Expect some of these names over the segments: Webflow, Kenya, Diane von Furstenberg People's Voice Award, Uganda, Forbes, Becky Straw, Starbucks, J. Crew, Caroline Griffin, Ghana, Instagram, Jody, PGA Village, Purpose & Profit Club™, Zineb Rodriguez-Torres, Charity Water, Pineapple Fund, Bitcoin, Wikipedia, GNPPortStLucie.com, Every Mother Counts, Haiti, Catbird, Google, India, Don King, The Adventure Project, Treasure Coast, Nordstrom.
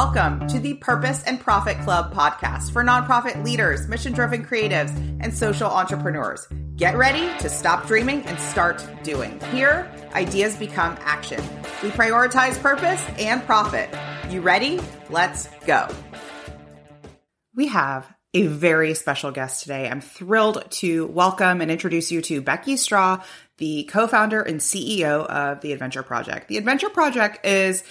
Welcome to the Purpose and Profit Club podcast for nonprofit leaders, mission-driven creatives, and social entrepreneurs. Get ready to stop dreaming and start doing. Here, ideas become action. We prioritize purpose and profit. You ready? Let's go. We have a very special guest today. I'm thrilled to welcome and introduce you to Becky Straw, the co-founder and CEO of The Adventure Project. The Adventure Project is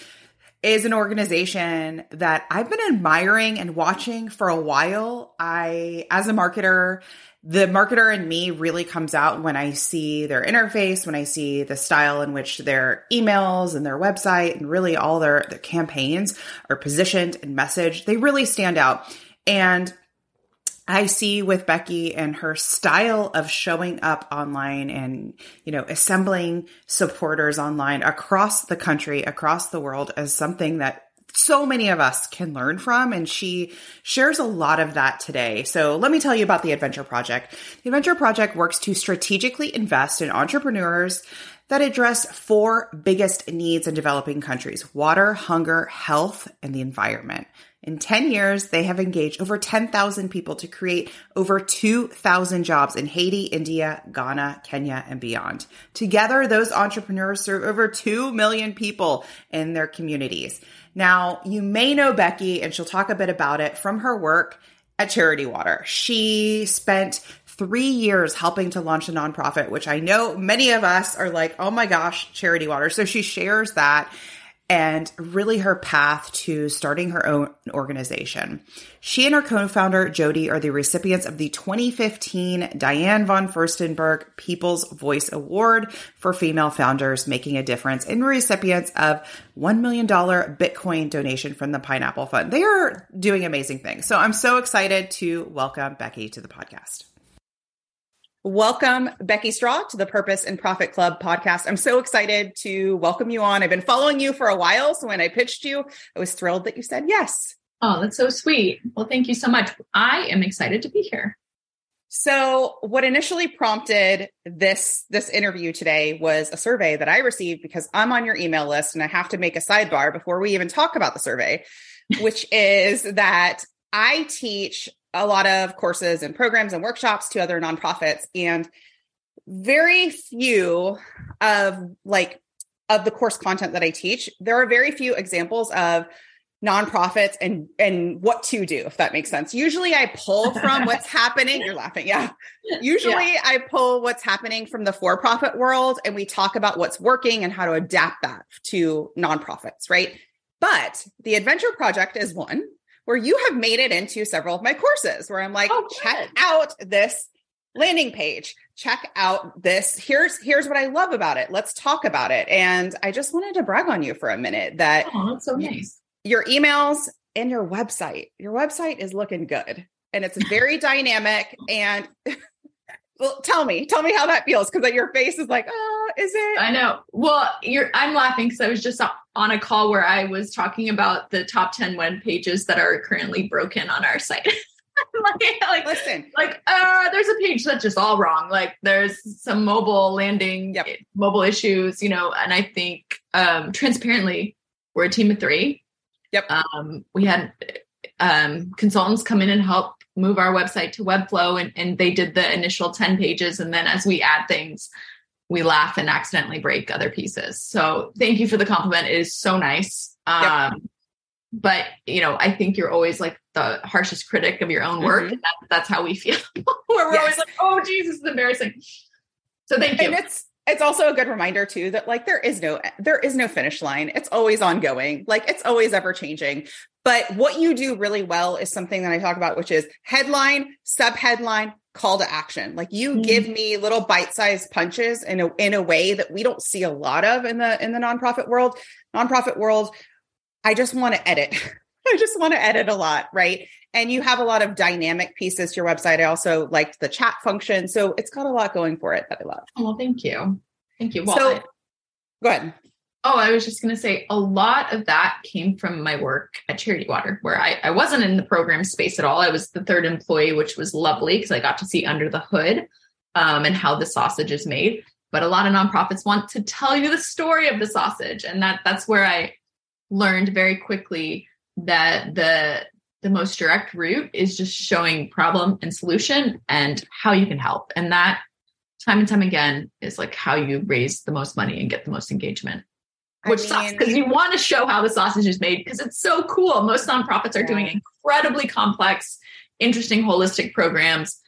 an organization that I've been admiring and watching for a while. As a marketer, the marketer in me really comes out when I see their interface, when I see the style in which their emails and their website and really all their campaigns are positioned and messaged. They really stand out. And I see with Becky and her style of showing up online and, assembling supporters online across the country, across the world as something that so many of us can learn from. And she shares a lot of that today. So let me tell you about The Adventure Project. The Adventure Project works to strategically invest in entrepreneurs that address four biggest needs in developing countries: water, hunger, health, and the environment. In 10 years, they have engaged over 10,000 people to create over 2,000 jobs in Haiti, India, Ghana, Kenya, and beyond. Together, those entrepreneurs serve over 2 million people in their communities. Now, you may know Becky, and she'll talk a bit about it from her work at Charity Water. She spent 3 years helping to launch a nonprofit, which I know many of us are like, oh my gosh, Charity Water. So she shares that and really her path to starting her own organization. She and her co-founder, Jody, are the recipients of the 2015 Diane von Furstenberg People's Voice Award for female founders making a difference, and recipients of $1 million Bitcoin donation from the Pineapple Fund. They are doing amazing things. So I'm so excited to welcome Becky to the podcast. Welcome, Becky Straw, to the Purpose and Profit Club podcast. I'm so excited to welcome you on. I've been following you for a while, so when I pitched you, I was thrilled that you said yes. Oh, that's so sweet. Well, thank you so much. I am excited to be here. So what initially prompted this interview today was a survey that I received because I'm on your email list, and I have to make a sidebar before we even talk about the survey, which is that I teach a lot of courses and programs and workshops to other nonprofits, and very few of the course content that I teach, there are very few examples of nonprofits and what to do, if that makes sense. Usually I pull from what's happening. You're laughing. Yeah. I pull what's happening from the for-profit world, and we talk about what's working and how to adapt that to nonprofits. Right. But the Adventure Project is one where you have made it into several of my courses where I'm like, check out this landing page, check out this. Here's what I love about it. Let's talk about it. And I just wanted to brag on you for a minute that that's so nice. Your emails and your website is looking good, and it's very dynamic. And well, tell me how that feels. Cause your face is like, oh, is it? I know. Well, I'm laughing because I was just on a call where I was talking about the top 10 web pages that are currently broken on our site. There's a page that's just all wrong. Like there's some mobile issues, and I think, transparently, we're a team of three. Yep. We had, consultants come in and help move our website to Webflow, and they did the initial 10 pages. And then as we add things, we laugh and accidentally break other pieces. So thank you for the compliment. It is so nice. Yep. But I think you're always like the harshest critic of your own work. Mm-hmm. And that's how we feel. Where we're always like, oh Jesus, it's embarrassing. So thank you. And it's also a good reminder too, that there is no finish line. It's always ongoing. It's always ever changing. But what you do really well is something that I talk about, which is headline, subheadline, call to action. You give me little bite-sized punches in a way that we don't see a lot of in the nonprofit world. Nonprofit world, I just want to edit. I just want to edit a lot, right? And you have a lot of dynamic pieces to your website. I also liked the chat function, so it's got a lot going for it that I love. Oh, well, thank you. Thank you. Well, go ahead. Oh, I was just going to say a lot of that came from my work at Charity Water, where I wasn't in the program space at all. I was the third employee, which was lovely because I got to see under the hood and how the sausage is made. But a lot of nonprofits want to tell you the story of the sausage. And that's where I learned very quickly that the most direct route is just showing problem and solution and how you can help. And that time and time again is like how you raise the most money and get the most engagement, which sucks because you want to show how the sausage is made because it's so cool. Most nonprofits are doing incredibly complex, interesting, holistic programs.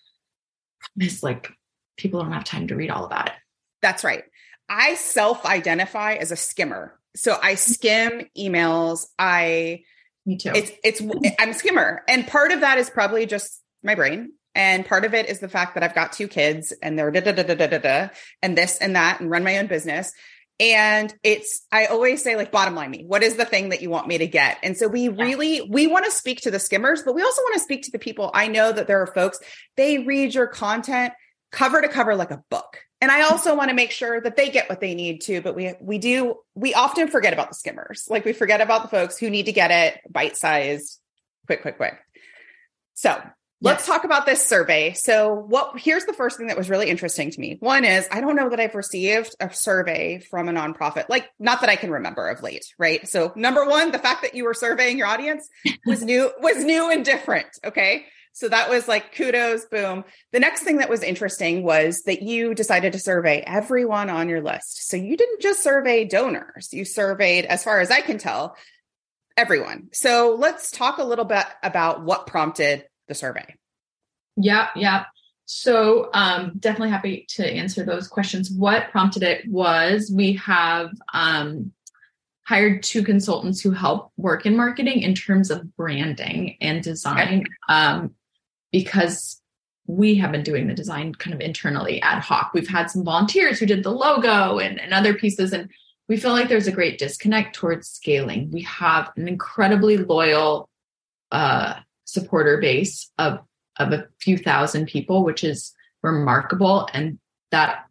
It's like people don't have time to read all about it. That's right. I self-identify as a skimmer. So I skim emails. Me too. I'm a skimmer. And part of that is probably just my brain. And part of it is the fact that I've got two kids and they're and this and that and run my own business. And I always say like, bottom line me, what is the thing that you want me to get? And so we want to speak to the skimmers, but we also want to speak to the people. I know that there are folks, they read your content cover to cover like a book. And I also want to make sure that they get what they need to, but we often forget about the skimmers. Like we forget about the folks who need to get it bite-sized, quick. So let's talk about this survey. So here's the first thing that was really interesting to me. One is, I don't know that I've received a survey from a nonprofit, like not that I can remember of late, right? So number one, the fact that you were surveying your audience was new and different. Okay. So that was like, kudos, boom. The next thing that was interesting was that you decided to survey everyone on your list. So you didn't just survey donors, you surveyed, as far as I can tell, everyone. So let's talk a little bit about what prompted the survey. Yeah. So definitely happy to answer those questions. What prompted it was we have hired two consultants who help work in marketing in terms of branding and design. Because we have been doing the design kind of internally ad hoc. We've had some volunteers who did the logo and other pieces. And we feel like there's a great disconnect towards scaling. We have an incredibly loyal supporter base of a few thousand people, which is remarkable. And that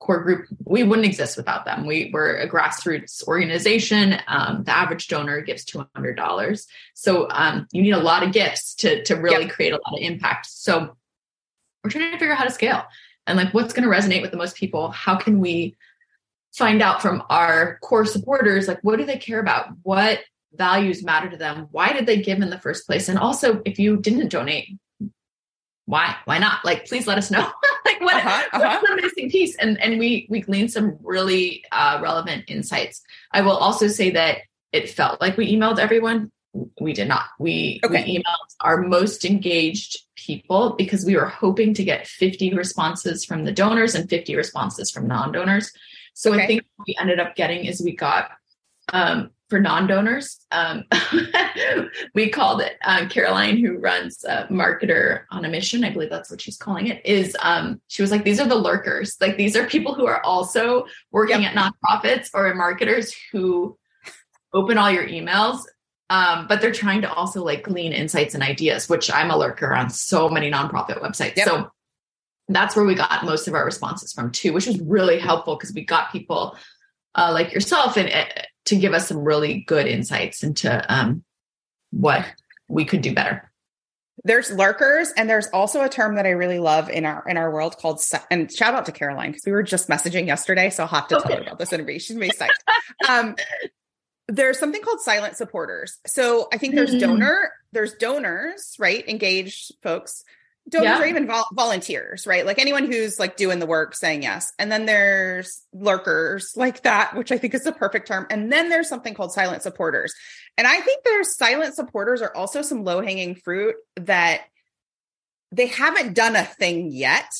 core group, we wouldn't exist without them. We were a grassroots organization. The average donor gives $200. So you need a lot of gifts to really create a lot of impact. So we're trying to figure out how to scale and like what's going to resonate with the most people. How can we find out from our core supporters, like what do they care about? What values matter to them? Why did they give in the first place? And also, if you didn't donate, why not? Like, please let us know. Like what, what's the missing piece? And we gleaned some really relevant insights. I will also say that it felt like we emailed everyone. We did not. We emailed our most engaged people because we were hoping to get 50 responses from the donors and 50 responses from non-donors. So I think what we ended up getting is we got, for non-donors, we called it Caroline, who runs Marketer on a Mission. I believe that's what she's calling it. She was like, these are the lurkers. Like these are people who are also working at nonprofits or marketers who open all your emails, but they're trying to also like glean insights and ideas. Which I'm a lurker on so many nonprofit websites. Yep. So that's where we got most of our responses from too, which was really helpful because we got people like yourself and. To give us some really good insights into what we could do better. There's lurkers, and there's also a term that I really love in our world called. And shout out to Caroline because we were just messaging yesterday, so I'll have to tell her about this interview. She's really psyched. There's something called silent supporters. So I think there's there's donors, right? Engaged folks. Donors or even volunteers, right? Like anyone who's like doing the work, saying yes. And then there's lurkers like that, which I think is the perfect term. And then there's something called silent supporters. And I think there's silent supporters are also some low-hanging fruit that they haven't done a thing yet.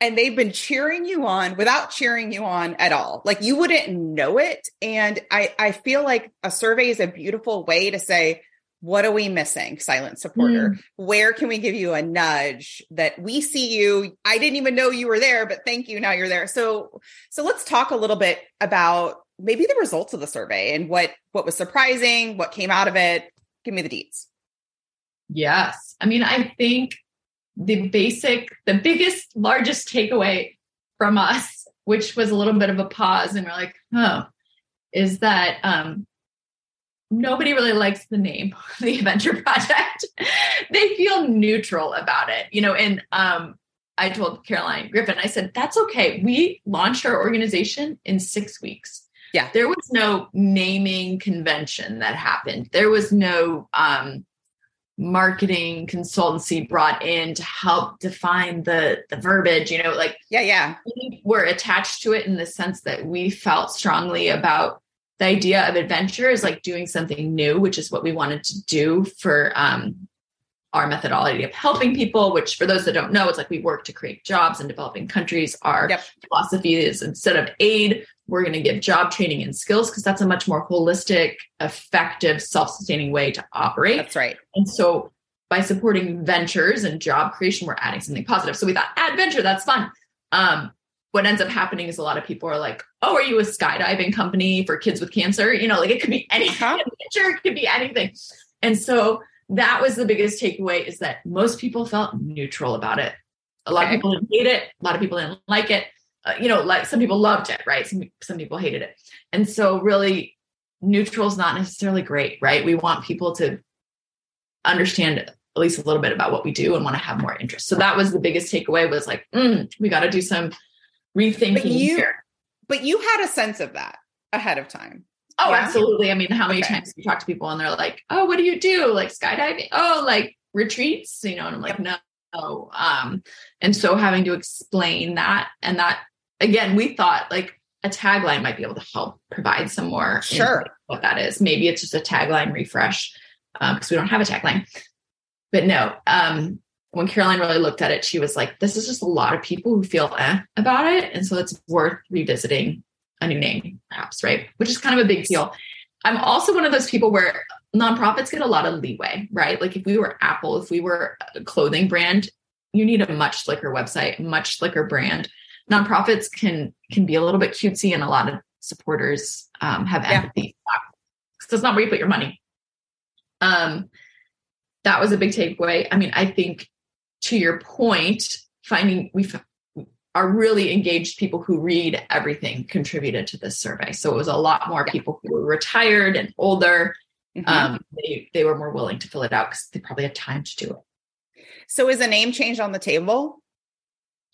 And they've been cheering you on without cheering you on at all. Like you wouldn't know it. And I feel like a survey is a beautiful way to say, what are we missing, silent supporter? Where can we give you a nudge that we see you? I didn't even know you were there, but thank you. Now you're there. So let's talk a little bit about maybe the results of the survey and what was surprising, what came out of it. Give me the deets. Yes. I mean, I think the biggest, largest takeaway from us, which was a little bit of a pause and we're like, oh, is that, nobody really likes the name, The Adventure Project. They feel neutral about it, you know? And, I told Caroline Griffin, I said, that's okay. We launched our organization in 6 weeks. Yeah. There was no naming convention that happened. There was no marketing consultancy brought in to help define the verbiage, you know, like, yeah. We were attached to it in the sense that we felt strongly about the idea of adventure is like doing something new, which is what we wanted to do for our methodology of helping people, which for those that don't know, it's like we work to create jobs in developing countries. Our philosophy is instead of aid, we're going to give job training and skills because that's a much more holistic, effective, self-sustaining way to operate. That's right. And so by supporting ventures and job creation, we're adding something positive. So we thought, adventure, that's fun. What ends up happening is a lot of people are like, oh, are you a skydiving company for kids with cancer? You know, like it could be anything. Adventure could be anything. And so that was the biggest takeaway is that most people felt neutral about it. A lot of people didn't hate it. A lot of people didn't like it. You know, like some people loved it, right? Some people hated it. And so really neutral is not necessarily great, right? We want people to understand at least a little bit about what we do and want to have more interest. So that was the biggest takeaway was like, we got to do some rethinking here. But you had a sense of that ahead of time. Oh, yeah. Absolutely. I mean, how many times you talk to people and they're like, oh, what do you do? Like skydiving? Oh, like retreats, you know? And I'm like, no. And so having to explain that and that, again, we thought like a tagline might be able to help provide some more. Sure. What that is. Maybe it's just a tagline refresh because we don't have a tagline. But no, when Caroline really looked at it, she was like, this is just a lot of people who feel about it. And so it's worth revisiting a new name perhaps, right? Which is kind of a big deal. I'm also one of those people where nonprofits get a lot of leeway, right? Like if we were Apple, if we were a clothing brand, you need a much slicker website, much slicker brand. Nonprofits can be a little bit cutesy, and a lot of supporters have empathy. So it's not where you put your money. That was a big takeaway. I mean, I think to your point, our really engaged people who read everything contributed to this survey. So it was a lot more people who were retired and older. Mm-hmm. They were more willing to fill it out because they probably had time to do it. So is a name change on the table?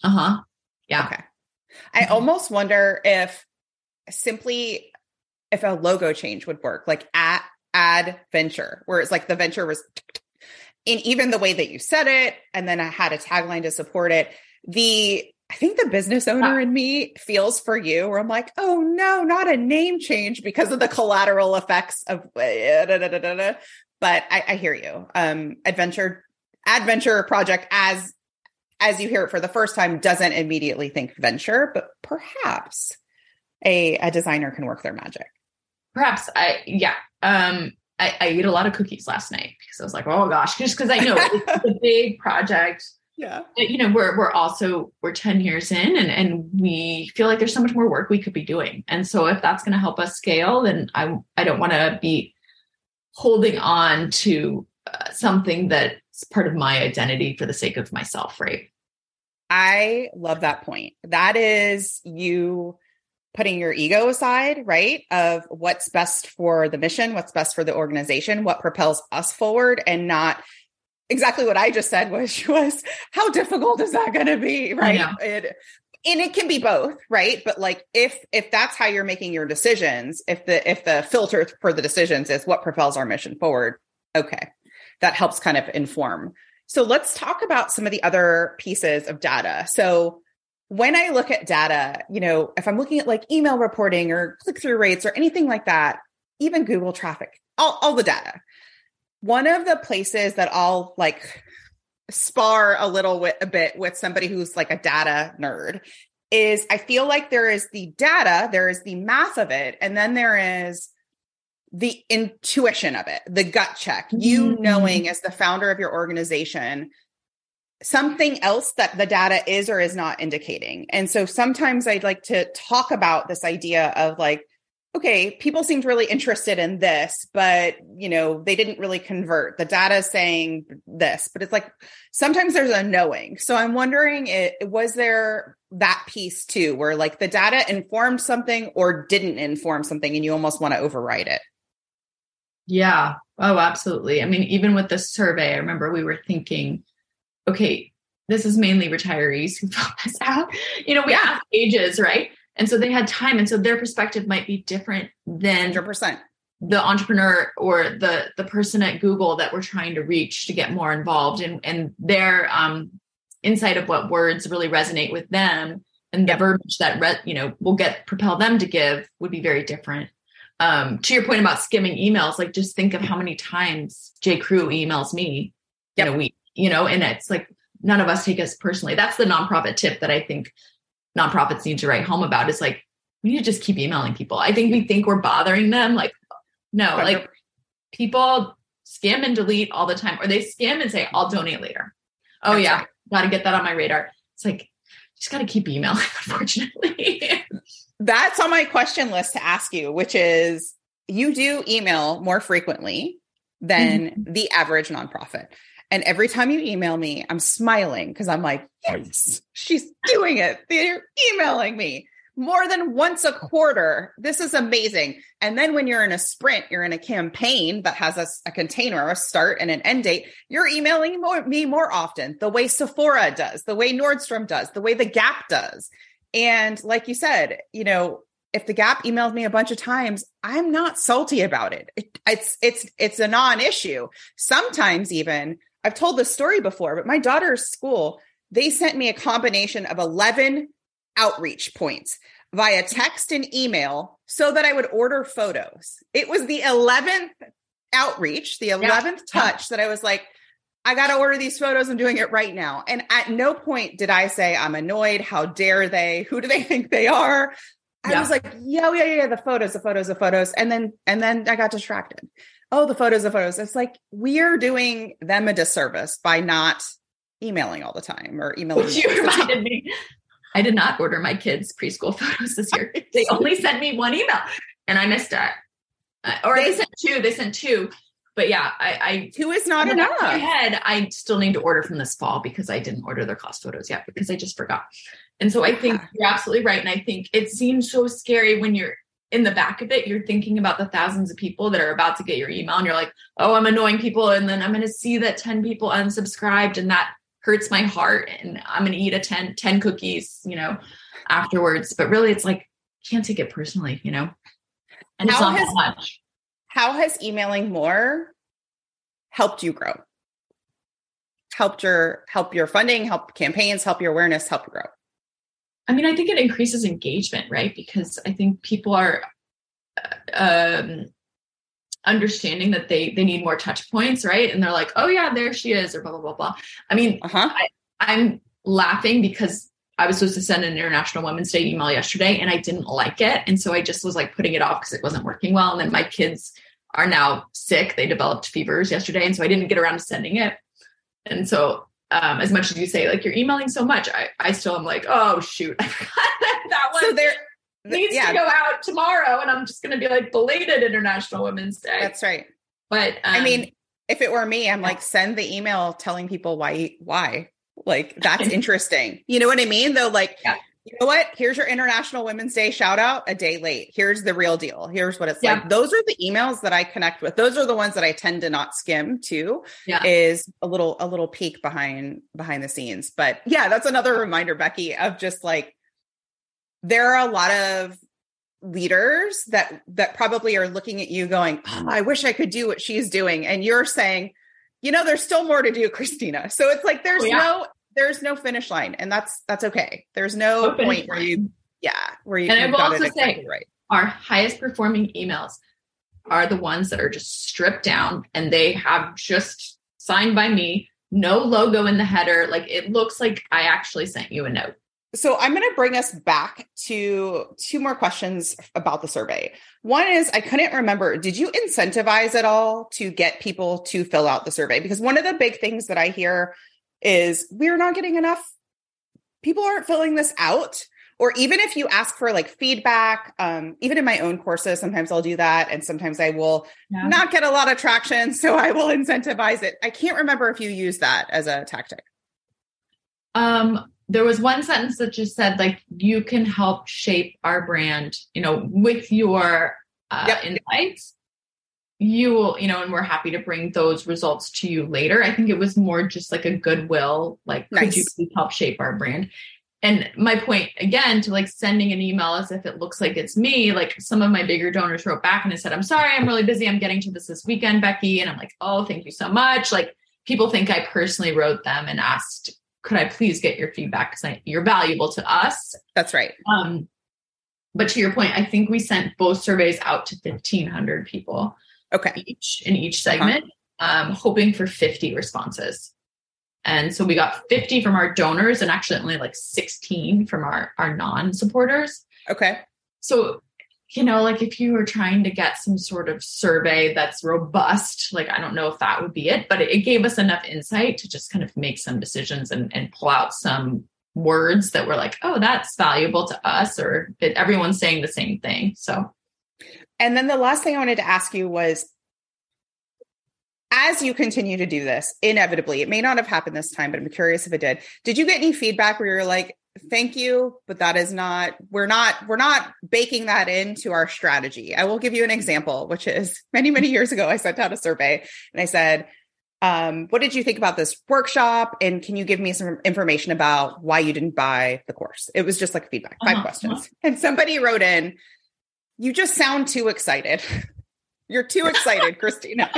Uh-huh. Yeah. Okay. I almost wonder if a logo change would work, like add venture, where it's like the venture was in even the way that you said it. And then I had a tagline to support it. I think the business owner in me feels for you where I'm like, oh no, not a name change because of the collateral effects of, but I hear you. Adventure project as you hear it for the first time, doesn't immediately think venture, but perhaps a designer can work their magic. Perhaps I ate a lot of cookies last night because I was like, oh gosh, just because I know it's a big project. Yeah. But, you know, we're 10 years in and we feel like there's so much more work we could be doing. And so if that's going to help us scale, then I don't want to be holding on to something that's part of my identity for the sake of myself, right? I love that point. That is you putting your ego aside, right? Of what's best for the mission, what's best for the organization, what propels us forward, and not exactly what I just said, which was how difficult is that going to be, right? And it can be both, right? But like, if that's how you're making your decisions, if the filter for the decisions is what propels our mission forward, okay, that helps kind of inform. So let's talk about some of the other pieces of data. So when I look at data, you know, if I'm looking at like email reporting or click-through rates or anything like that, even Google traffic, all the data. One of the places that I'll like spar a bit with somebody who's like a data nerd is I feel like there is the data, there is the math of it, and then there is the intuition of it, the gut check, you knowing as the founder of your organization, something else that the data is or is not indicating. And so sometimes I'd like to talk about this idea of like, okay, people seemed really interested in this, but you know, they didn't really convert. The data is saying this, but it's like, sometimes there's a knowing. So I'm wondering, was there that piece too, where like the data informed something or didn't inform something and you almost want to override it? Yeah. Oh, absolutely. I mean, even with the survey, I remember we were thinking, okay, this is mainly retirees who filled this out. You know, we asked ages, right? And so they had time. And so their perspective might be different than 100%. The entrepreneur or the person at Google that we're trying to reach to get more involved, and their insight of what words really resonate with them and the verbiage that will propel them to give would be very different. To your point about skimming emails, like just think of how many times J. Crew emails me in a week, and it's like none of us take us personally. That's the nonprofit tip that I think nonprofits need to write home about, is like, we need to just keep emailing people. I think we think we're bothering them. Like, no, like people skim and delete all the time, or they skim and say, I'll donate later. Oh that's right. Got to get that on my radar. It's like, just got to keep emailing, unfortunately. That's on my question list to ask you, which is, you do email more frequently than the average nonprofit. And every time you email me, I'm smiling because I'm like, yes, she's doing it. They're emailing me more than once a quarter. This is amazing. And then when you're in a sprint, you're in a campaign that has a container, a start and an end date, you're emailing me more often, the way Sephora does, the way Nordstrom does, the way The Gap does. And like you said, if The Gap emailed me a bunch of times, I'm not salty about it. It's a non-issue. Sometimes even, I've told this story before, but my daughter's school, they sent me a combination of 11 outreach points via text and email so that I would order photos. It was the 11th outreach, the 11th touch that I was like, I got to order these photos. I'm doing it right now. And at no point did I say, I'm annoyed. How dare they? Who do they think they are? I was like, the photos. And then I got distracted. Oh, the photos. It's like, we're doing them a disservice by not emailing all the time or emailing. Which you reminded me. I did not order my kids' preschool photos this year. They only sent me one email and I missed it. They sent two. But yeah, I two is not enough. In my head, I still need to order from this fall because I didn't order their class photos yet because I just forgot. And so I think you're absolutely right. And I think it seems so scary when you're in the back of it, you're thinking about the thousands of people that are about to get your email and you're like, oh, I'm annoying people. And then I'm going to see that 10 people unsubscribed and that hurts my heart. And I'm going to eat 10 cookies, afterwards. But really it's like, can't take it personally, and it's not that much. How has emailing more helped you grow? Help your funding, help campaigns, help your awareness, help grow. I mean, I think it increases engagement, right? Because I think people are understanding that they need more touch points, right? And they're like, oh yeah, there she is, or blah, blah, blah, blah. I mean, I'm laughing because I was supposed to send an International Women's Day email yesterday and I didn't like it. And so I just was like putting it off because it wasn't working well. And then my kids are now sick. They developed fevers yesterday. And so I didn't get around to sending it. And so as much as you say, like, you're emailing so much, I still am like, oh shoot, I forgot that one. So there needs to go out tomorrow. And I'm just going to be like, belated International Women's Day. That's right. But I mean, if it were me, I'm like, send the email telling people why. Like, that's interesting. You know what I mean? Though, like, you know what? Here's your International Women's Day shout out a day late. Here's the real deal. Here's what it's like. Those are the emails that I connect with. Those are the ones that I tend to not skim too, is a little peek behind the scenes. But yeah, that's another reminder, Becky, of just like, there are a lot of leaders that probably are looking at you going, oh, I wish I could do what she's doing. And you're saying, there's still more to do, Christina. So it's like, there's no finish line, and that's okay. There's no point where you and I will also say, right, our highest performing emails are the ones that are just stripped down and they have just signed by me, no logo in the header. Like, it looks like I actually sent you a note. So I'm going to bring us back to two more questions about the survey. One is, I couldn't remember, did you incentivize at all to get people to fill out the survey? Because one of the big things that I hear is, we're not getting enough. People aren't filling this out. Or even if you ask for like feedback, even in my own courses, sometimes I'll do that. And sometimes I will not get a lot of traction. So I will incentivize it. I can't remember if you use that as a tactic. There was one sentence that just said, like, you can help shape our brand, with your insights, you will, and we're happy to bring those results to you later. I think it was more just like a goodwill, like, could you please help shape our brand? And my point again to like sending an email as if it looks like it's me, like some of my bigger donors wrote back and I said, I'm sorry, I'm really busy. I'm getting to this weekend, Becky. And I'm like, oh, thank you so much. Like people think I personally wrote them and asked, could I please get your feedback? Because you're valuable to us. That's right. But to your point, I think we sent both surveys out to 1,500 people each segment, hoping for 50 responses. And so we got 50 from our donors and actually only like 16 from our non-supporters. Okay. So, you know, like if you were trying to get some sort of survey that's robust, like, I don't know if that would be it, but it gave us enough insight to just kind of make some decisions and pull out some words that were like, oh, that's valuable to us, or that everyone's saying the same thing. So. And then the last thing I wanted to ask you was, as you continue to do this, inevitably, it may not have happened this time, but I'm curious if it did you get any feedback where you're like, thank you, but that is not, we're not baking that into our strategy. I will give you an example, which is many, many years ago, I sent out a survey and I said, what did you think about this workshop? And can you give me some information about why you didn't buy the course? It was just like feedback, 5 questions. And somebody wrote in, you just sound too excited. You're too excited, Christina.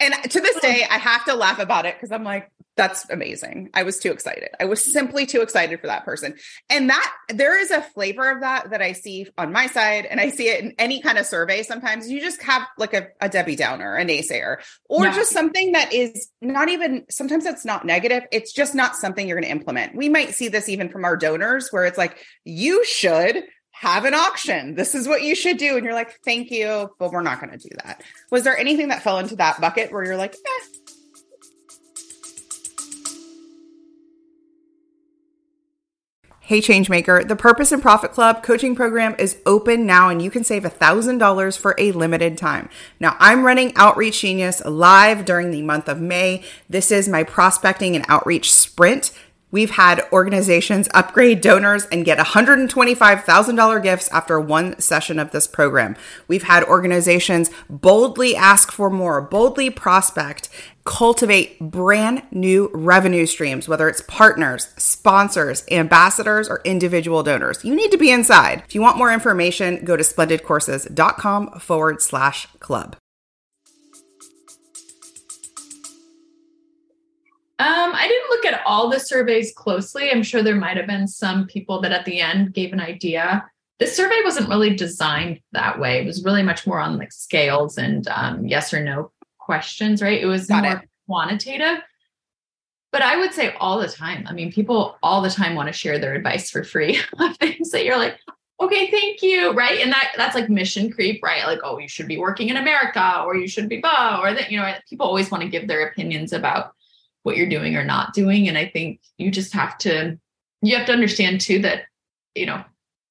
And to this day, I have to laugh about it because I'm like, that's amazing. I was too excited. I was simply too excited for that person. And that there is a flavor of that I see on my side. And I see it in any kind of survey. Sometimes you just have like a Debbie Downer, a naysayer, or just something that is not even, sometimes it's not negative. It's just not something you're going to implement. We might see this even from our donors where it's like, you should have an auction. This is what you should do. And you're like, thank you, but we're not going to do that. Was there anything that fell into that bucket where you're like, eh? Hey, Changemaker. The Purpose and Profit Club coaching program is open now, and you can save $1,000 for a limited time. Now, I'm running Outreach Genius live during the month of May. This is my prospecting and outreach sprint. We've had organizations upgrade donors and get $125,000 gifts after one session of this program. We've had organizations boldly ask for more, boldly prospect, cultivate brand new revenue streams, whether it's partners, sponsors, ambassadors, or individual donors. You need to be inside. If you want more information, go to splendidcourses.com/club. I didn't look at all the surveys closely. I'm sure there might have been some people that at the end gave an idea. This survey wasn't really designed that way. It was really much more on like scales and yes or no questions, right? It was quantitative. But I would say all the time, I mean, people all the time want to share their advice for free on things that you're like, okay, thank you, right? And that's like mission creep, right? Like, oh, you should be working in America, or you should be blah, or that, you know, people always want to give their opinions about what you're doing or not doing. And I think you just have to understand too, that, you know,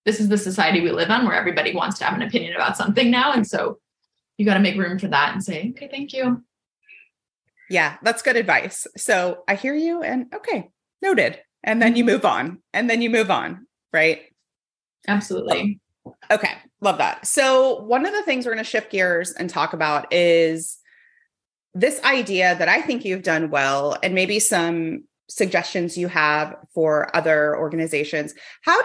this is the society we live on where everybody wants to have an opinion about something now. And so you got to make room for that and say, okay, thank you. Yeah, that's good advice. So I hear you and okay, noted. And then you move on right? Absolutely. Okay. Love that. So one of the things we're going to shift gears and talk about is this idea that I think you've done well, and maybe some suggestions you have for other organizations. How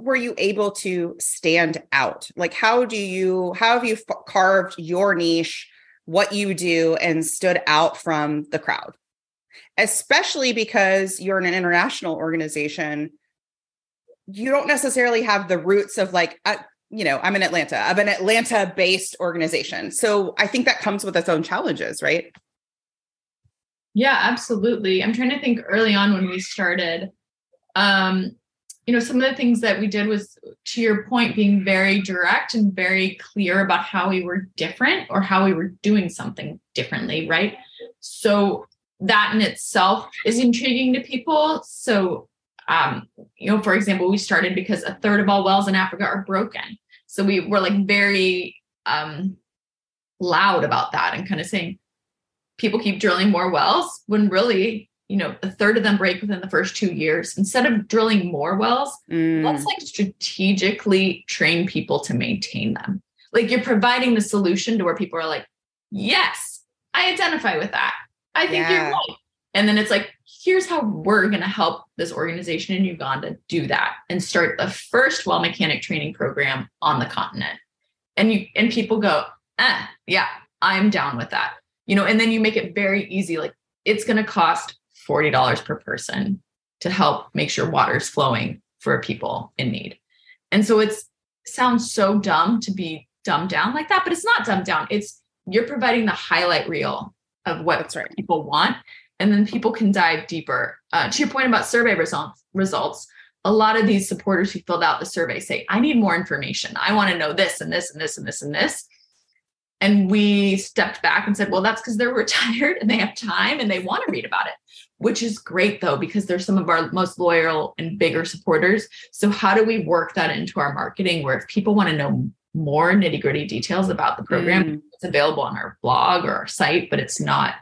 were you able to stand out? Like, how have you carved your niche, what you do, and stood out from the crowd? Especially because you're in an international organization, you don't necessarily have the roots of like, I'm in Atlanta. I'm an Atlanta-based organization. So I think that comes with its own challenges, right? Yeah, absolutely. I'm trying to think early on when we started, some of the things that we did was, to your point, being very direct and very clear about how we were different or how we were doing something differently, right? So that in itself is intriguing to people. So, for example, we started because 1/3 of all wells in Africa are broken. So we were like very loud about that and kind of saying people keep drilling more wells when really, 1/3 of them break within the first 2 years. Instead of drilling more wells, let's like strategically train people to maintain them. Like you're providing the solution to where people are like, yes, I identify with that. I think you're right. And then it's like, here's how we're going to help this organization in Uganda do that and start the first well mechanic training program on the continent. And people go, yeah, I'm down with that. You know, and then you make it very easy. Like, it's going to cost $40 per person to help make sure water's flowing for people in need. And so it sounds so dumb to be dumbed down like that, but it's not dumbed down. It's you're providing the highlight reel of what people want. And then people can dive deeper. To your point about survey results, a lot of these supporters who filled out the survey say, I need more information. I want to know this and this and this and this and this. And we stepped back and said, well, that's because they're retired and they have time and they want to read about it, which is great, though, because they're some of our most loyal and bigger supporters. So how do we work that into our marketing where if people want to know more nitty gritty details about the program, it's available on our blog or our site, but it's not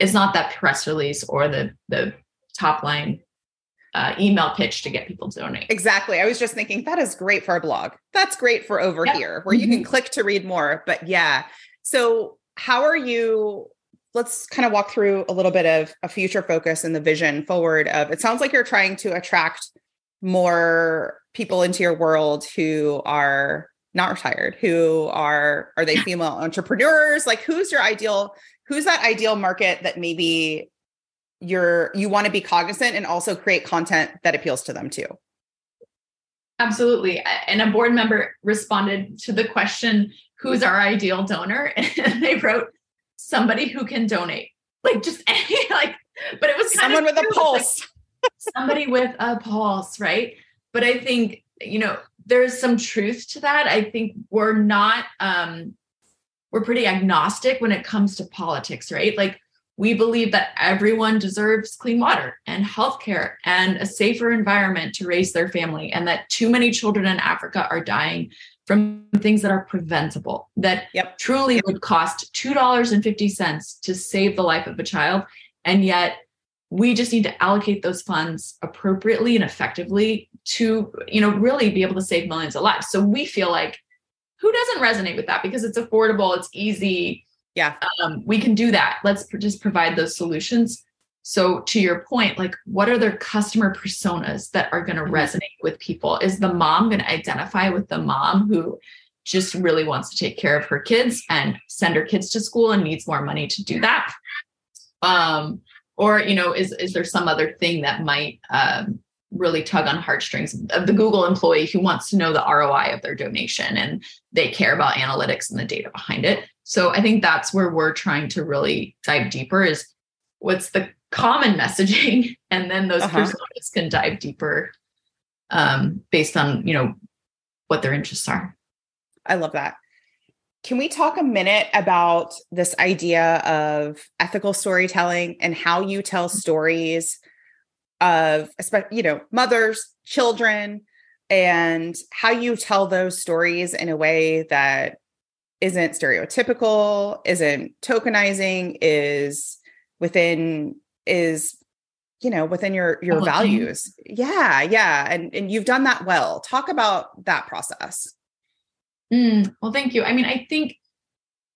that press release or the top line email pitch to get people to donate. Exactly. I was just thinking that is great for a blog. That's great for over here where you can click to read more, but So how are you, let's kind of walk through a little bit of a future focus and the vision forward of, it sounds like you're trying to attract more people into your world who are not retired, who are they female entrepreneurs? Like who's that ideal market that maybe you want to be cognizant and also create content that appeals to them too? Absolutely. And a board member responded to the question, who's our ideal donor? And they wrote somebody who can donate, like just any, like, but it was kind someone with a pulse, like, somebody with a pulse. Right. But I think, you know, there's some truth to that. I think we're not, we're pretty agnostic when it comes to politics, right? Like, we believe that everyone deserves clean water and healthcare and a safer environment to raise their family, and that too many children in Africa are dying from things that are preventable, that truly would cost $2.50 to save the life of a child. And yet we just need to allocate those funds appropriately and effectively to, you know, really be able to save millions of lives. So we feel like, who doesn't resonate with that? Because it's affordable, it's easy. We can do that. Let's just provide those solutions. So to your point, like, what are their customer personas that are going to resonate with people? Is the mom going to identify with the mom who just really wants to take care of her kids and send her kids to school and needs more money to do that? Or, you know, is there some other thing that might really tug on heartstrings of the Google employee who wants to know the ROI of their donation and they care about analytics and the data behind it? So I think that's where we're trying to really dive deeper, is what's the common messaging, and then those personas can dive deeper based on, you know, what their interests are. I love that. Can we talk a minute about this idea of ethical storytelling and how you tell stories of, you know, mothers, children, and how you tell those stories in a way that isn't stereotypical, isn't tokenizing, is within your values. Yeah. And you've done that well. Talk about that process. Well, thank you. I mean, I think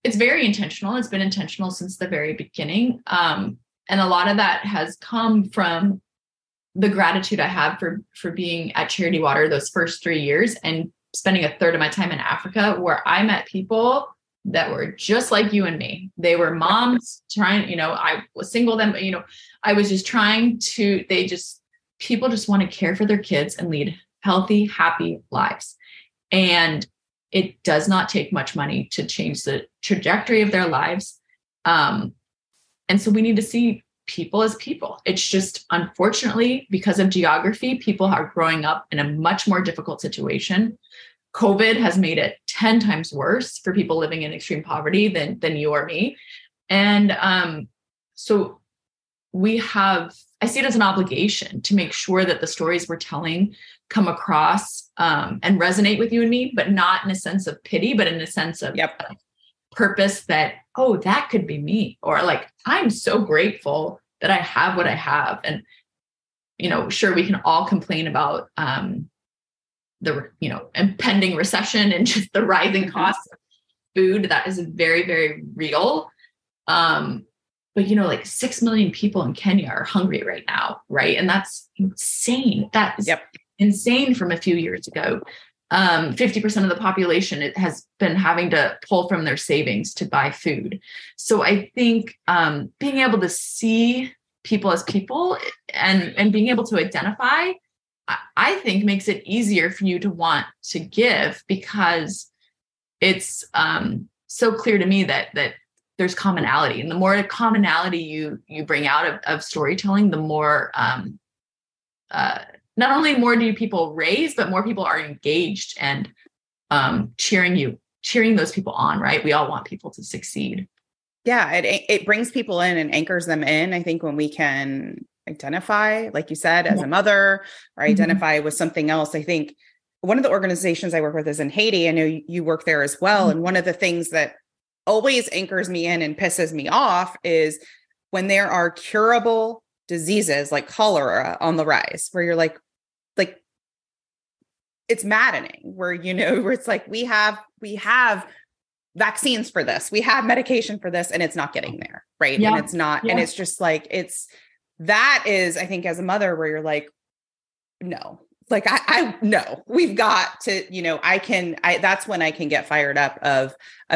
it's very intentional. It's been intentional since the very beginning. And a lot of that has come from the gratitude I have for being at Charity Water those first 3 years and spending a third of my time in Africa, where I met people that were just like you and me. They were moms trying, you know, I was single then, but, you know, I was just trying to, people just want to care for their kids and lead healthy, happy lives. And it does not take much money to change the trajectory of their lives. And so we need to see people as people. It's just, unfortunately, because of geography, people are growing up in a much more difficult situation. COVID has made it 10 times worse for people living in extreme poverty than you or me. And so I see it as an obligation to make sure that the stories we're telling come across and resonate with you and me, but not in a sense of pity, but in a sense of purpose, that, oh, that could be me, or like, I'm so grateful that I have what I have. And, you know, sure, we can all complain about the, you know, impending recession and just the rising cost of food. That is very, very real. But, you know, like 6 million people in Kenya are hungry right now, right? And that's insane. That's insane from a few years ago. 50% of the population has been having to pull from their savings to buy food. So I think being able to see people as people and being able to identify, I think makes it easier for you to want to give, because it's so clear to me that there's commonality. And the more commonality you bring out of storytelling, the more not only more do people raise, but more people are engaged and cheering those people on, right? We all want people to succeed. Yeah, it brings people in and anchors them in. I think when we can identify, like you said, as a mother, or identify with something else. I think one of the organizations I work with is in Haiti. I know you work there as well. And one of the things that always anchors me in and pisses me off is when there are curable diseases like cholera on the rise, where you're like it's maddening, where, you know, where it's like, we have vaccines for this, we have medication for this, and it's not getting there. Right. Yeah. And it's not, and it's just like, that is, I think, as a mother, where you're like, no, like I no, we've got to, you know, that's when I can get fired up of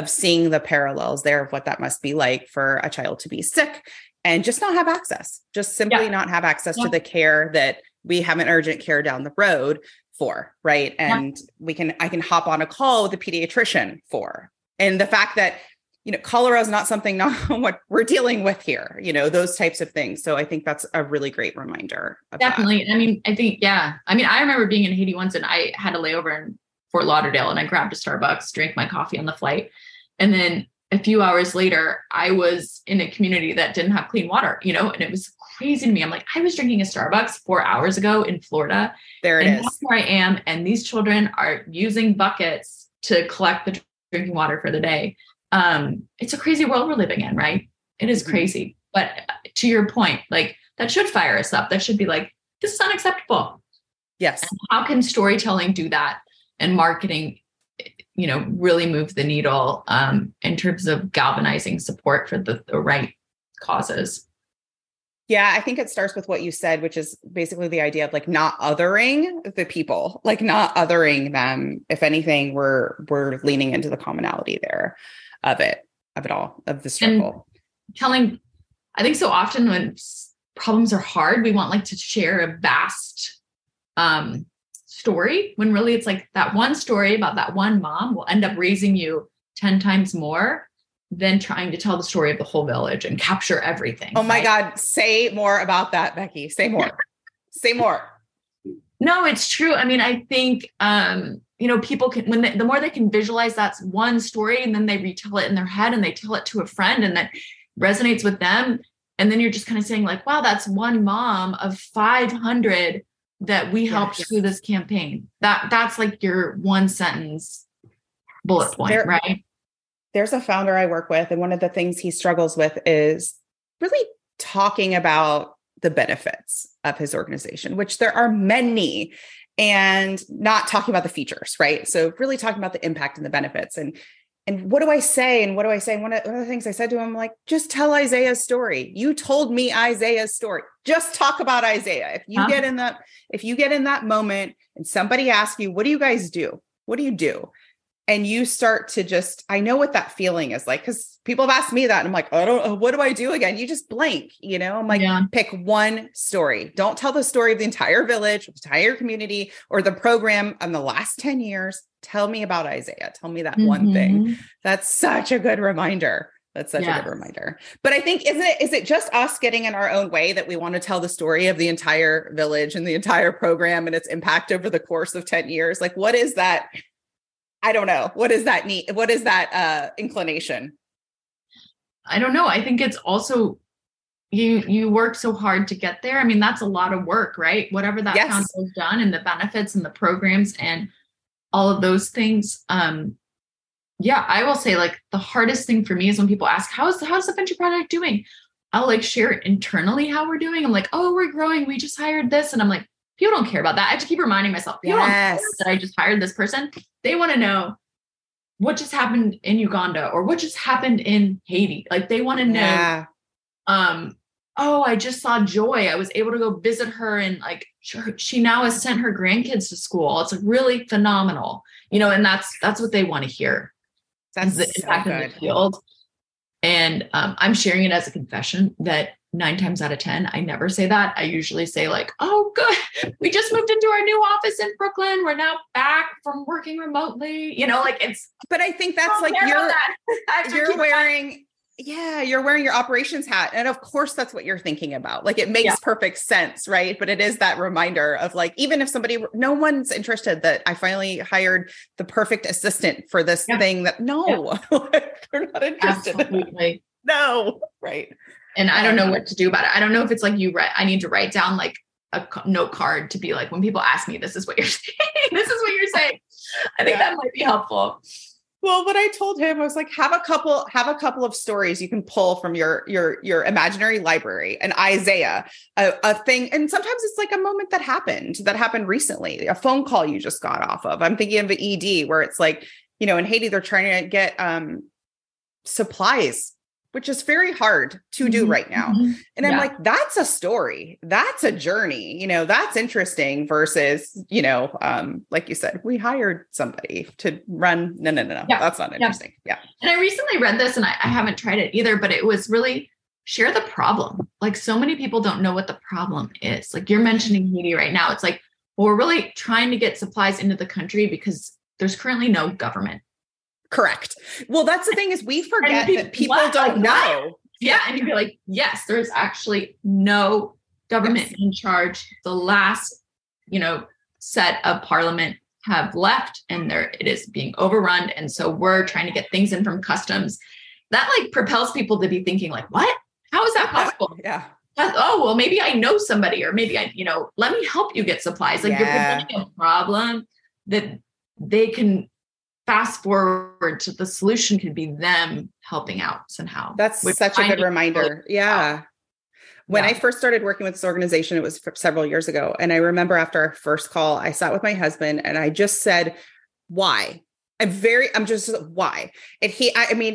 seeing the parallels there of what that must be like for a child to be sick and just not have access, just simply not have access to the care that we have an urgent care down the road for. Right. And I can hop on a call with a pediatrician for, and the fact that, you know, cholera is not something, not what we're dealing with here, you know, those types of things. So I think that's a really great reminder of definitely. That. I mean, I think, I mean, I remember being in Haiti once and I had a layover in Fort Lauderdale and I grabbed a Starbucks, drank my coffee on the flight. And then a few hours later, I was in a community that didn't have clean water, you know, and it was crazy to me. I'm like, I was drinking a Starbucks 4 hours ago in Florida. There it is. That's where I am. And these children are using buckets to collect the drinking water for the day. It's a crazy world we're living in, right? It is crazy. But to your point, like that should fire us up. That should be like, this is unacceptable. Yes. And how can storytelling do that and marketing, you know, really move the needle in terms of galvanizing support for the right causes? Yeah, I think it starts with what you said, which is basically the idea of like not othering the people, like not othering them. If anything, we're leaning into the commonality there of it all, of the circle. And I think so often when problems are hard, we want like to share a vast story, when really it's like that one story about that one mom will end up raising you 10 times more than trying to tell the story of the whole village and capture everything. Oh my God. Say more about that, Becky. Say more. Say more. No, it's true. I mean, I think, you know, people can, when the more they can visualize that's one story and then they retell it in their head and they tell it to a friend and that resonates with them. And then you're just kind of saying like, wow, that's one mom of 500 that we helped through this campaign. That's like your one sentence bullet point, right? There's a founder I work with, and one of the things he struggles with is really talking about the benefits of his organization, which there are many, and not talking about the features, right? So really talking about the impact and the benefits. And what do I say? And what do I say? One of the things I said to him, like, just tell Isaiah's story. You told me Isaiah's story. Just talk about Isaiah. If you get in that moment and somebody asks you, what do you guys do? What do you do? And you start to just, I know what that feeling is like, because people have asked me that. And I'm like, I don't know. What do I do again? You just blank, you know, I'm like, pick one story. Don't tell the story of the entire village, the entire community, or the program on the last 10 years. Tell me about Isaiah. Tell me that one thing. That's such a good reminder. That's such a good reminder. But I think, is it just us getting in our own way that we want to tell the story of the entire village and the entire program and its impact over the course of 10 years? Like, what is that? I don't know. What is that need? What is that inclination? I don't know. I think it's also you work so hard to get there. I mean, that's a lot of work, right? Whatever that council's done and the benefits and the programs and all of those things. I will say like the hardest thing for me is when people ask, how's the venture project doing? I'll like share internally how we're doing. I'm like, oh, we're growing. We just hired this. And I'm like, people don't care about that. I have to keep reminding myself, people don't care that I just hired this person. They want to know what just happened in Uganda or what just happened in Haiti. Like they want to know Oh, I just saw Joy. I was able to go visit her, and like she now has sent her grandkids to school. It's really phenomenal, you know, and that's what they want to hear. That's the impact in the field. And I'm sharing it as a confession that 9 times out of 10, I never say that. I usually say like, oh, good. We just moved into our new office in Brooklyn. We're now back from working remotely, you know, like it's. But I think that's like you're wearing. Yeah, you're wearing your operations hat. And of course, that's what you're thinking about. Like it makes perfect sense, right? But it is that reminder of like, even if somebody, no one's interested that I finally hired the perfect assistant for this thing that they're not interested. Absolutely. No. Right. And I don't know what to do about it. I don't know if it's like I need to write down like a note card to be like, when people ask me, this is what you're saying. This is what you're saying. I think that might be helpful. Well, what I told him, I was like, have a couple of stories you can pull from your imaginary library, an Isaiah, a thing. And sometimes it's like a moment that happened recently, a phone call you just got off of. I'm thinking of an ED where it's like, you know, in Haiti, they're trying to get supplies, which is very hard to do right now. And I'm like, that's a story. That's a journey. You know, that's interesting versus, you know, like you said, we hired somebody to run. No. Yeah. That's not interesting. Yeah. And I recently read this and I haven't tried it either, but it was really share the problem. Like so many people don't know what the problem is. Like you're mentioning Haiti right now. It's like, well, we're really trying to get supplies into the country because there's currently no government. Correct. Well, that's the thing is we forget that people don't know. Yeah. And you'd be like, yes, there's actually no government in charge. The last, you know, set of parliament have left and there it is being overrun. And so we're trying to get things in from customs. That like propels people to be thinking like, what? How is that possible? Yeah. Oh, well, maybe I know somebody or maybe I, you know, let me help you get supplies. Like you're presenting a problem that they can fast forward to the solution could be them helping out somehow. That's such a good reminder. Yeah. When I first started working with this organization, it was several years ago. And I remember after our first call, I sat with my husband and I just said, why? Why? And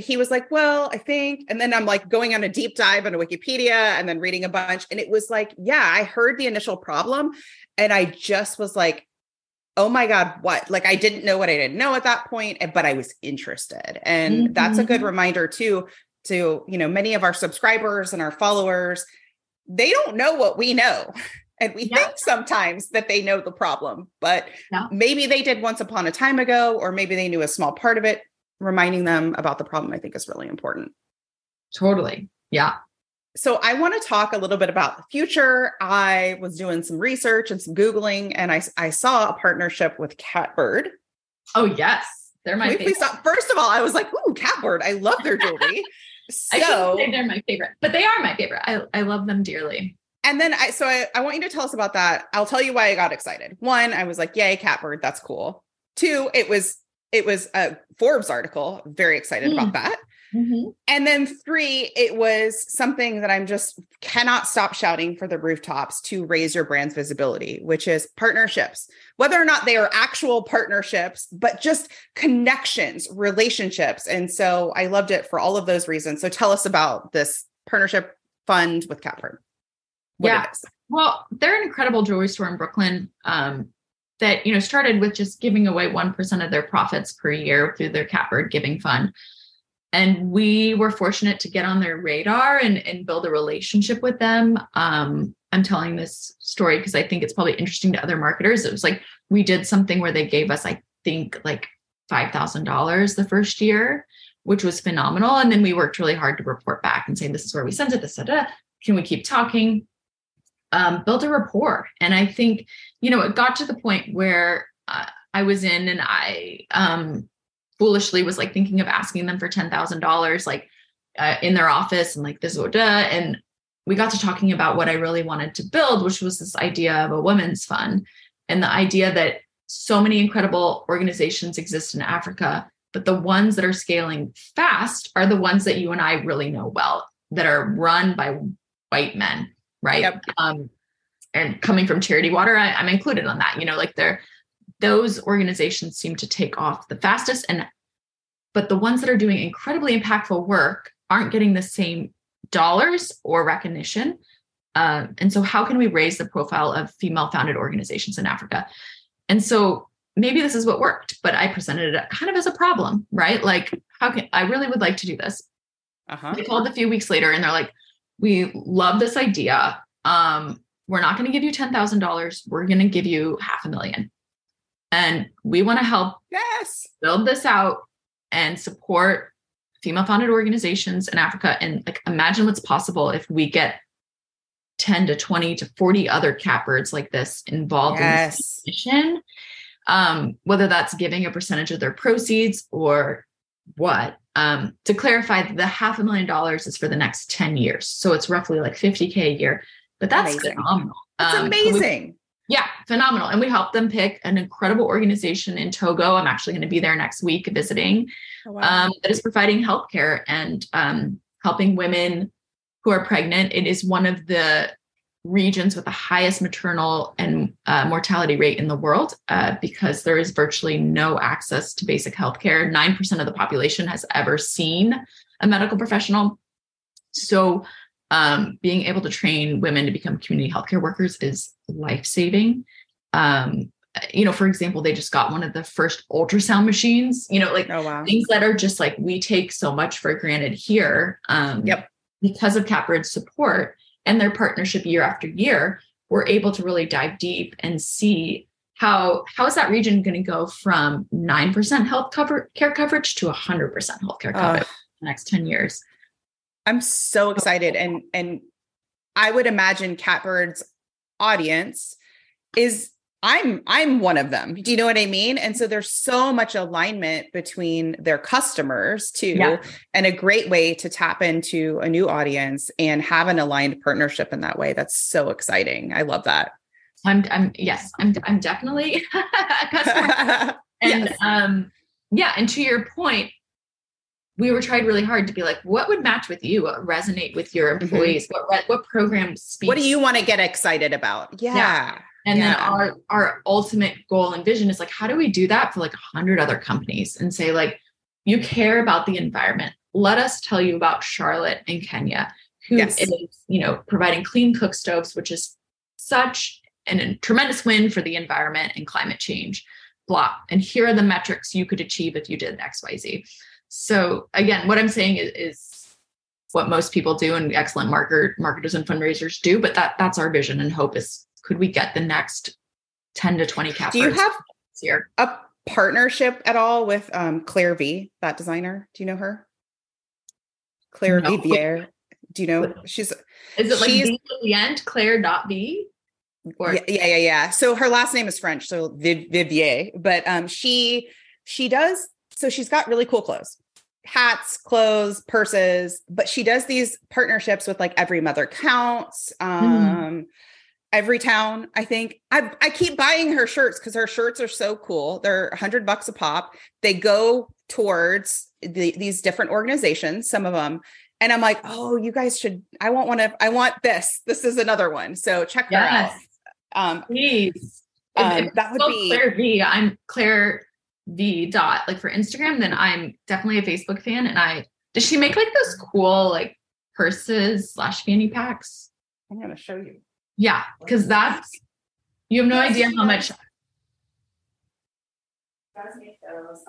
he was like, well, I think, and then I'm like going on a deep dive into Wikipedia and then reading a bunch. And it was like, yeah, I heard the initial problem. And I just was like, oh my God, what? Like, I didn't know what I didn't know at that point, but I was interested. And that's a good reminder too, to, you know, many of our subscribers and our followers, they don't know what we know. And we think sometimes that they know the problem, but maybe they did once upon a time ago, or maybe they knew a small part of it. Reminding them about the problem, I think is really important. Totally. Yeah. So I want to talk a little bit about the future. I was doing some research and some Googling, and I saw a partnership with Catbird. Oh, yes. They're my favorite. First of all, I was like, ooh, Catbird. I love their jewelry. I shouldn't say they're my favorite, but they are my favorite. I love them dearly. And then I want you to tell us about that. I'll tell you why I got excited. One, I was like, yay, Catbird. That's cool. Two, it was a Forbes article. Very excited about that. Mm-hmm. And then three, it was something that I'm just cannot stop shouting for the rooftops to raise your brand's visibility, which is partnerships, whether or not they are actual partnerships, but just connections, relationships. And so I loved it for all of those reasons. So tell us about this partnership fund with Catbird. Well, they're an incredible jewelry store in Brooklyn that, you know, started with just giving away 1% of their profits per year through their Catbird Giving Fund. And we were fortunate to get on their radar and build a relationship with them. I'm telling this story because I think it's probably interesting to other marketers. It was like, we did something where they gave us, I think, like $5,000 the first year, which was phenomenal. And then we worked really hard to report back and say, this is where we sent it, this, da. Can we keep talking? Built a rapport. And I think, you know, it got to the point where I was in and I, foolishly was like thinking of asking them for $10,000, like in their office and like this, and we got to talking about what I really wanted to build, which was this idea of a women's fund and the idea that so many incredible organizations exist in Africa, but the ones that are scaling fast are the ones that you and I really know well, that are run by white men, right? Yep. And coming from Charity Water, I'm included on that, you know, like those organizations seem to take off the fastest, but the ones that are doing incredibly impactful work aren't getting the same dollars or recognition. And so how can we raise the profile of female-founded organizations in Africa? And so maybe this is what worked, but I presented it kind of as a problem, right? Like, how can I really would like to do this? Uh-huh. They called a few weeks later and they're like, we love this idea. We're not going to give you $10,000. We're going to give you $500,000. And we want to help build this out and support female-founded organizations in Africa. And like, imagine what's possible if we get 10 to 20 to 40 other catbirds like this involved in this mission, whether that's giving a percentage of their proceeds or what. To clarify, the $500,000 is for the next 10 years. So it's roughly like $50,000 a year, but that's amazing. Phenomenal. That's amazing. Yeah, phenomenal. And we helped them pick an incredible organization in Togo. I'm actually going to be there next week visiting, that is providing healthcare and helping women who are pregnant. It is one of the regions with the highest maternal and mortality rate in the world because there is virtually no access to basic healthcare. 9% of the population has ever seen a medical professional. So being able to train women to become community healthcare workers is life-saving. You know, for example, they just got one of the first ultrasound machines, you know, like things that are just like, we take so much for granted here. Because of Catbird's support and their partnership year after year, we're able to really dive deep and see how is that region going to go from 9% care coverage to 100% healthcare coverage in the next 10 years. I'm so excited. And I would imagine Catbird's audience is, I'm one of them. Do you know what I mean? And so there's so much alignment between their customers too, and a great way to tap into a new audience and have an aligned partnership in that way. That's so exciting. I love that. I'm definitely a customer. And and to your point, we were tried really hard to be like, what would match with you? What resonate with your employees? Mm-hmm. What program speaks? What do you want to get excited about? Yeah. And then our ultimate goal and vision is like, how do we do that for like 100 other companies and say like, you care about the environment. Let us tell you about Charlotte in Kenya, who is, you know, providing clean cook stoves, which is such a tremendous win for the environment and climate change, blah. And here are the metrics you could achieve if you did X, Y, Z. So again, what I'm saying is what most people do and excellent marketers and fundraisers do, but that's our vision and hope is, could we get the next 10 to 20 catbirds? Do you have a partnership at all with Claire V, that designer? Do you know her? Claire Vivier. Do you know? Is it like the end, Claire.V? Yeah. So her last name is French, so Vivier. But she does, so she's got really cool clothes. Hats, clothes, purses. But she does these partnerships with like Every Mother Counts. Every town, I think. I keep buying her shirts because her shirts are so cool. They're $100 a pop. They go towards these different organizations, some of them. And I'm like, oh, you guys should, I want this. This is another one. So check her out. Please. That would be Claire V. I'm Claire V. Dot. Like for Instagram, then I'm definitely a Facebook fan. And does she make like those cool like purses / fanny packs? I'm going to show you. Yeah, because you have no idea how much. I'm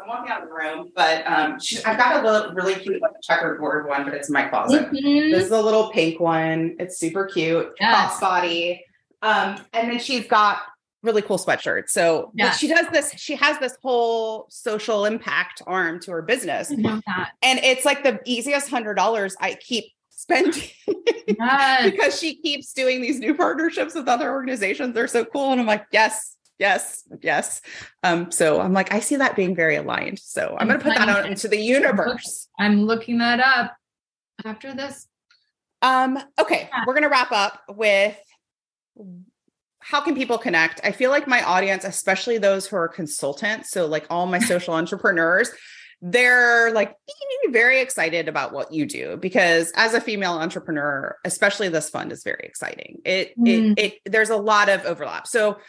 walking out of the room, but I've got a little really cute like checkerboard one, but it's in my closet. Mm-hmm. This is a little pink one. It's super cute. Cross body. And then she's got really cool sweatshirts. So she does this. She has this whole social impact arm to her business. I love that. And it's like the easiest $100 I keep spending because she keeps doing these new partnerships with other organizations. They're so cool. And I'm like, yes. So I'm like, I see that being very aligned. So I'm going to put that out into the universe. I'm looking that up after this. Okay. Yeah. We're going to wrap up with how can people connect? I feel like my audience, especially those who are consultants. So like all my social entrepreneurs, they're like very excited about what you do because as a female entrepreneur, especially this fund is very exciting. There's a lot of overlap. So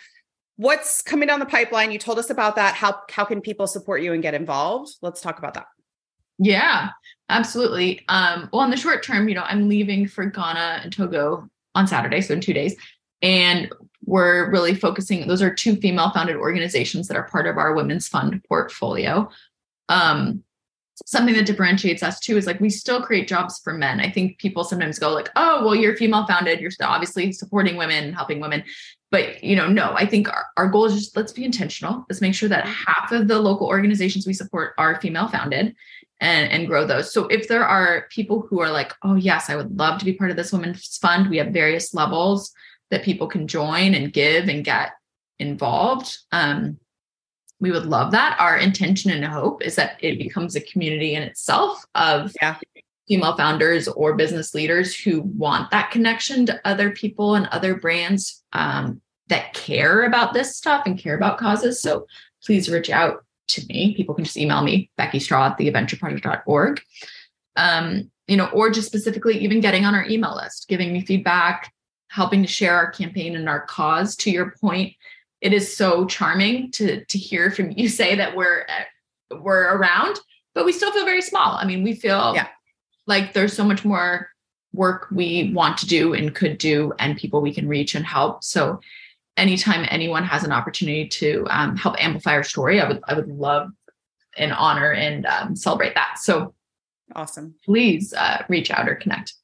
what's coming down the pipeline? You told us about that. How can people support you and get involved? Let's talk about that. Yeah, absolutely. Well, in the short term, you know, I'm leaving for Ghana and Togo on Saturday, so in 2 days. And we're really focusing. Those are two female-founded organizations that are part of our Women's Fund portfolio. Something that differentiates us too is like we still create jobs for men. I think people sometimes go like, oh, well, you're female-founded. You're obviously supporting women, helping women. But, you know, no, I think our goal is just let's be intentional. Let's make sure that half of the local organizations we support are female-founded and grow those. So if there are people who are like, oh, yes, I would love to be part of this Women's Fund, we have various levels that people can join and give and get involved. We would love that. Our intention and hope is that it becomes a community in itself of female founders or business leaders who want that connection to other people and other brands that care about this stuff and care about causes. So please reach out to me. People can just email me, Becky Straw at theadventureproject.org. You know, or just specifically even getting on our email list, giving me feedback, helping to share our campaign and our cause. To your point, it is so charming to hear from you say that we're around, but we still feel very small. I mean, we feel like there's so much more work we want to do and could do and people we can reach and help. So anytime anyone has an opportunity to help amplify our story, I would love and honor and celebrate that. So awesome. Please reach out or connect.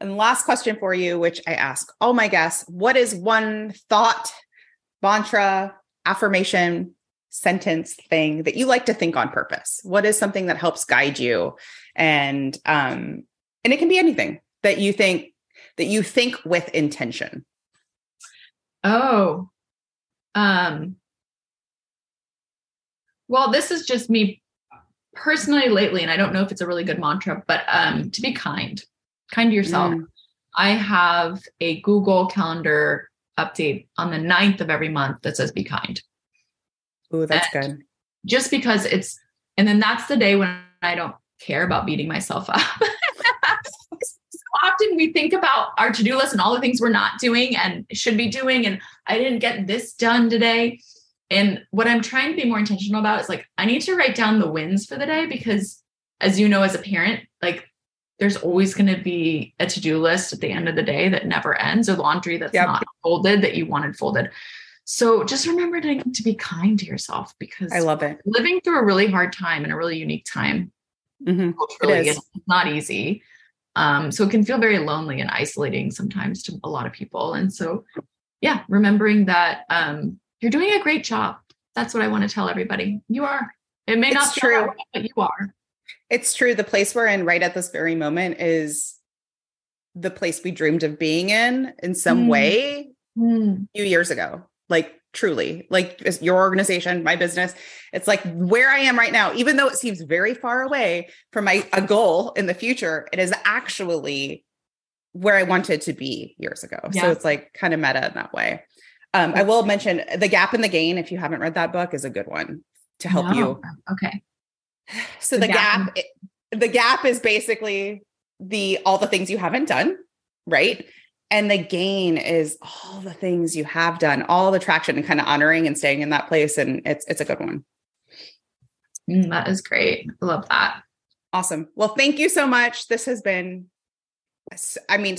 And last question for you, which I ask all my guests, what is one thought, mantra, affirmation, sentence thing that you like to think on purpose? What is something that helps guide you? And it can be anything that you think with intention. Well, this is just me personally lately, and I don't know if it's a really good mantra, but to be kind to yourself. Mm. I have a Google Calendar update on the 9th of every month that says be kind. Oh, that's good. Just because and then that's the day when I don't care about beating myself up. So often we think about our to-do list and all the things we're not doing and should be doing. And I didn't get this done today. And what I'm trying to be more intentional about is like, I need to write down the wins for the day, because as you know, as a parent, like there's always going to be a to-do list at the end of the day that never ends, or laundry that's not folded that you wanted folded. So just remember to be kind to yourself, because I love it. Living through a really hard time and a really unique time. Mm-hmm. Culturally, it's not easy. So it can feel very lonely and isolating sometimes to a lot of people. And so, remembering that you're doing a great job. That's what I want to tell everybody. You are. It may not be true, but you are. It's true. The place we're in right at this very moment is the place we dreamed of being in some way a few years ago. Like truly, like your organization, my business, it's like where I am right now, even though it seems very far away from a goal in the future, it is actually where I wanted to be years ago. Yeah. So it's like kind of meta in that way. I will mention The Gap and the Gain. If you haven't read that book, is a good one to help you. Okay. So the gap is basically all the things you haven't done, right? And the gain is all the things you have done, all the traction, and kind of honoring and staying in that place. And it's a good one. That is great. I love that. Awesome. Well, thank you so much. This has been, so many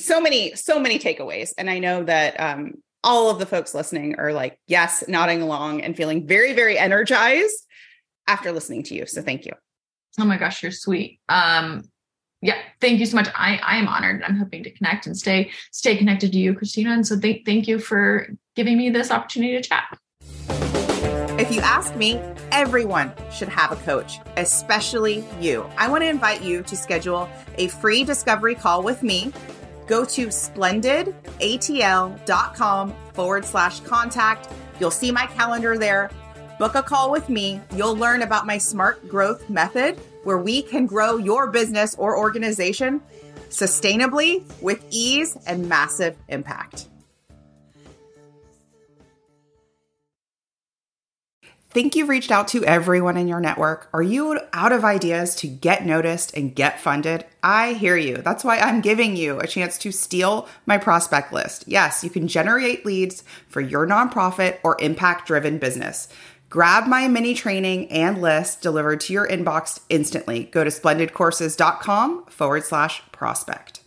takeaways. And I know that, all of the folks listening are like, yes, nodding along and feeling very, very energized after listening to you. So thank you. Oh my gosh, you're sweet. Thank you so much. I am honored. I'm hoping to connect and stay connected to you, Christina. And so thank you for giving me this opportunity to chat. If you ask me, everyone should have a coach, especially you. I want to invite you to schedule a free discovery call with me. Go to splendidatl.com/contact. You'll see my calendar there. Book a call with me. You'll learn about my smart growth method, where we can grow your business or organization sustainably with ease and massive impact. Think you've reached out to everyone in your network? Are you out of ideas to get noticed and get funded? I hear you. That's why I'm giving you a chance to steal my prospect list. Yes, you can generate leads for your nonprofit or impact-driven business. Grab my mini training and list delivered to your inbox instantly. Go to splendidcourses.com/prospect.